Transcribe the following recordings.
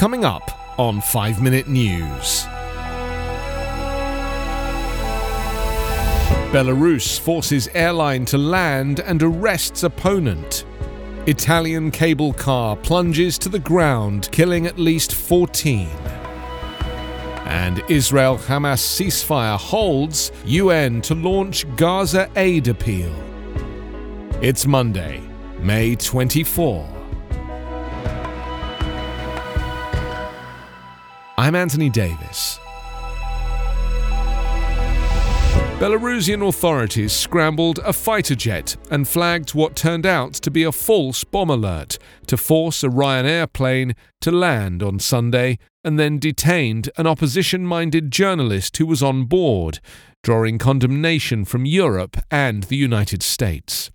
coming up on 5-Minute News. Belarus forces airline to land and arrests opponent. Italian cable car plunges to the ground, killing at least 14. And Israel-Hamas ceasefire holds, UN to launch Gaza aid appeal. It's Monday, May 24. I'm Anthony Davis. Belarusian authorities scrambled a fighter jet and flagged what turned out to be a false bomb alert to force a Ryanair plane to land on Sunday, and then detained an opposition-minded journalist who was on board, drawing condemnation from Europe and the United States.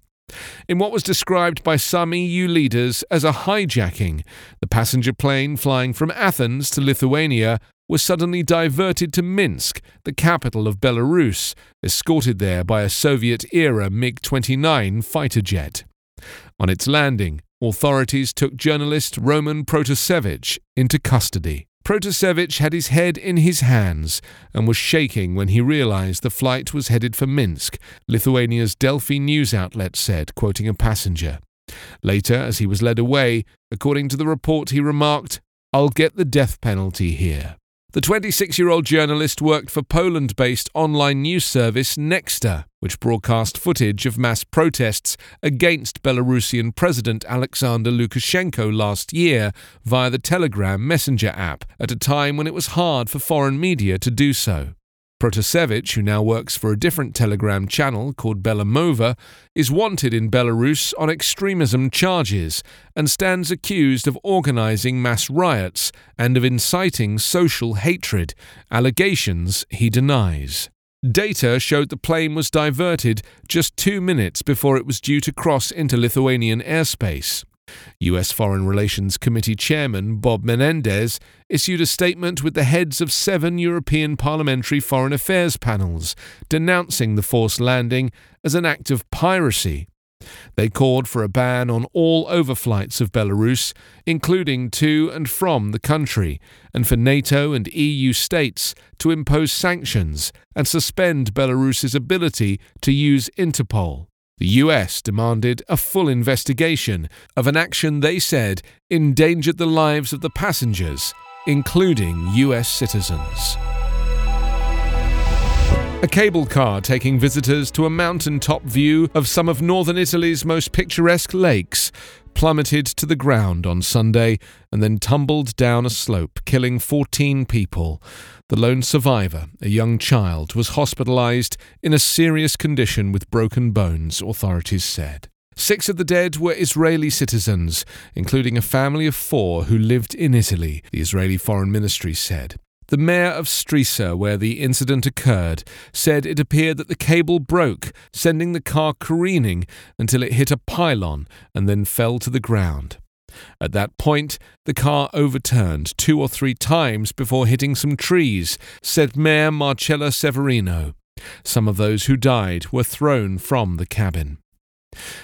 In what was described by some EU leaders as a hijacking, the passenger plane flying from Athens to Lithuania was suddenly diverted to Minsk, the capital of Belarus, escorted there by a Soviet-era MiG-29 fighter jet. On its landing, authorities took journalist Roman Protasevich into custody. Protasevich had his head in his hands and was shaking when he realized the flight was headed for Minsk, Lithuania's Delphi news outlet said, quoting a passenger. Later, as he was led away, according to the report, he remarked, "I'll get the death penalty here." The 26-year-old journalist worked for Poland-based online news service Nexta, which broadcast footage of mass protests against Belarusian President Alexander Lukashenko last year via the Telegram messenger app, at a time when it was hard for foreign media to do so. Protasevich, who now works for a different Telegram channel called Bellamova, is wanted in Belarus on extremism charges and stands accused of organizing mass riots and of inciting social hatred, allegations he denies. Data showed the plane was diverted just 2 minutes before it was due to cross into Lithuanian airspace. U.S. Foreign Relations Committee Chairman Bob Menendez issued a statement with the heads of 7 European Parliamentary Foreign Affairs panels, denouncing the forced landing as an act of piracy. They called for a ban on all overflights of Belarus, including to and from the country, and for NATO and EU states to impose sanctions and suspend Belarus's ability to use Interpol. The US demanded a full investigation of an action they said endangered the lives of the passengers, including US citizens. A cable car taking visitors to a mountaintop view of some of northern Italy's most picturesque lakes plummeted to the ground on Sunday and then tumbled down a slope, killing 14 people. The lone survivor, a young child, was hospitalized in a serious condition with broken bones, authorities said. 6 of the dead were Israeli citizens, including a family of 4 who lived in Italy, the Israeli Foreign Ministry said. The mayor of Stresa, where the incident occurred, said it appeared that the cable broke, sending the car careening until it hit a pylon and then fell to the ground. At that point, the car overturned 2 or 3 times before hitting some trees, said Mayor Marcella Severino. Some of those who died were thrown from the cabin.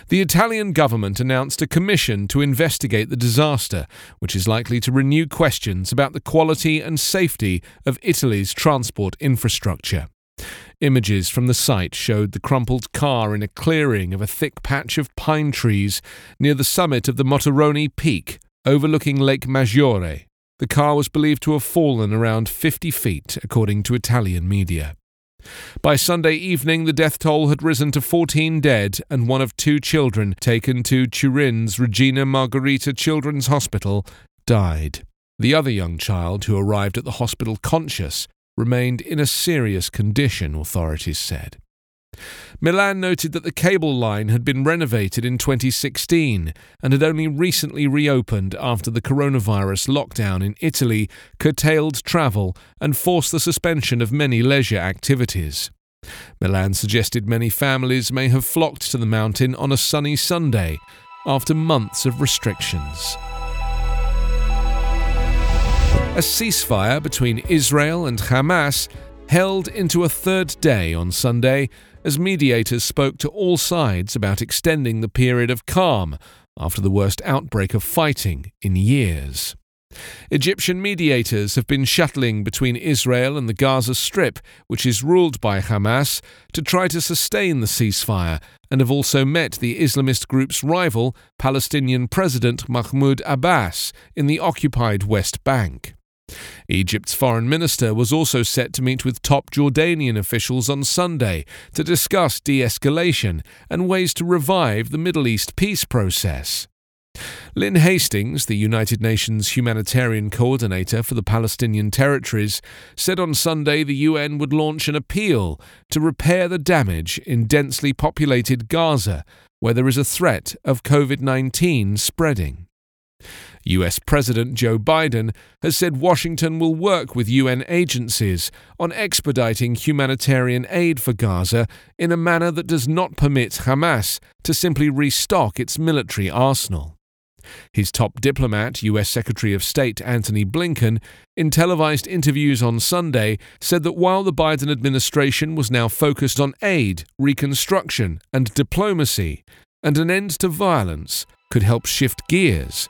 The Italian government announced a commission to investigate the disaster, which is likely to renew questions about the quality and safety of Italy's transport infrastructure. Images from the site showed the crumpled car in a clearing of a thick patch of pine trees near the summit of the Motaroni Peak, overlooking Lake Maggiore. The car was believed to have fallen around 50 feet, according to Italian media. By Sunday evening, the death toll had risen to 14 dead and 1 of 2 children taken to Turin's Regina Margherita Children's Hospital died. The other young child, who arrived at the hospital conscious, remained in a serious condition, authorities said. Milan noted that the cable line had been renovated in 2016 and had only recently reopened after the coronavirus lockdown in Italy curtailed travel and forced the suspension of many leisure activities. Milan suggested many families may have flocked to the mountain on a sunny Sunday after months of restrictions. A ceasefire between Israel and Hamas held into a 3rd day on Sunday as mediators spoke to all sides about extending the period of calm after the worst outbreak of fighting in years. Egyptian mediators have been shuttling between Israel and the Gaza Strip, which is ruled by Hamas, to try to sustain the ceasefire, and have also met the Islamist group's rival, Palestinian President Mahmoud Abbas, in the occupied West Bank. Egypt's foreign minister was also set to meet with top Jordanian officials on Sunday to discuss de-escalation and ways to revive the Middle East peace process. Lynn Hastings, the United Nations humanitarian coordinator for the Palestinian territories, said on Sunday the UN would launch an appeal to repair the damage in densely populated Gaza, where there is a threat of COVID-19 spreading. US President Joe Biden has said Washington will work with UN agencies on expediting humanitarian aid for Gaza in a manner that does not permit Hamas to simply restock its military arsenal. His top diplomat, US Secretary of State Antony Blinken, in televised interviews on Sunday, said that while the Biden administration was now focused on aid, reconstruction and diplomacy, and an end to violence could help shift gears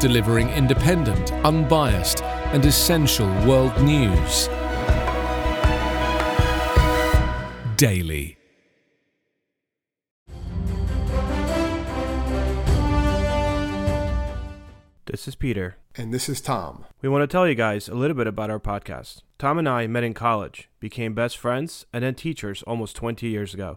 delivering independent, unbiased and essential world news daily. This is Peter. And this is Tom. We want to tell you guys a little bit about our podcast. Tom and I met in college, became best friends, and then teachers almost 20 years ago.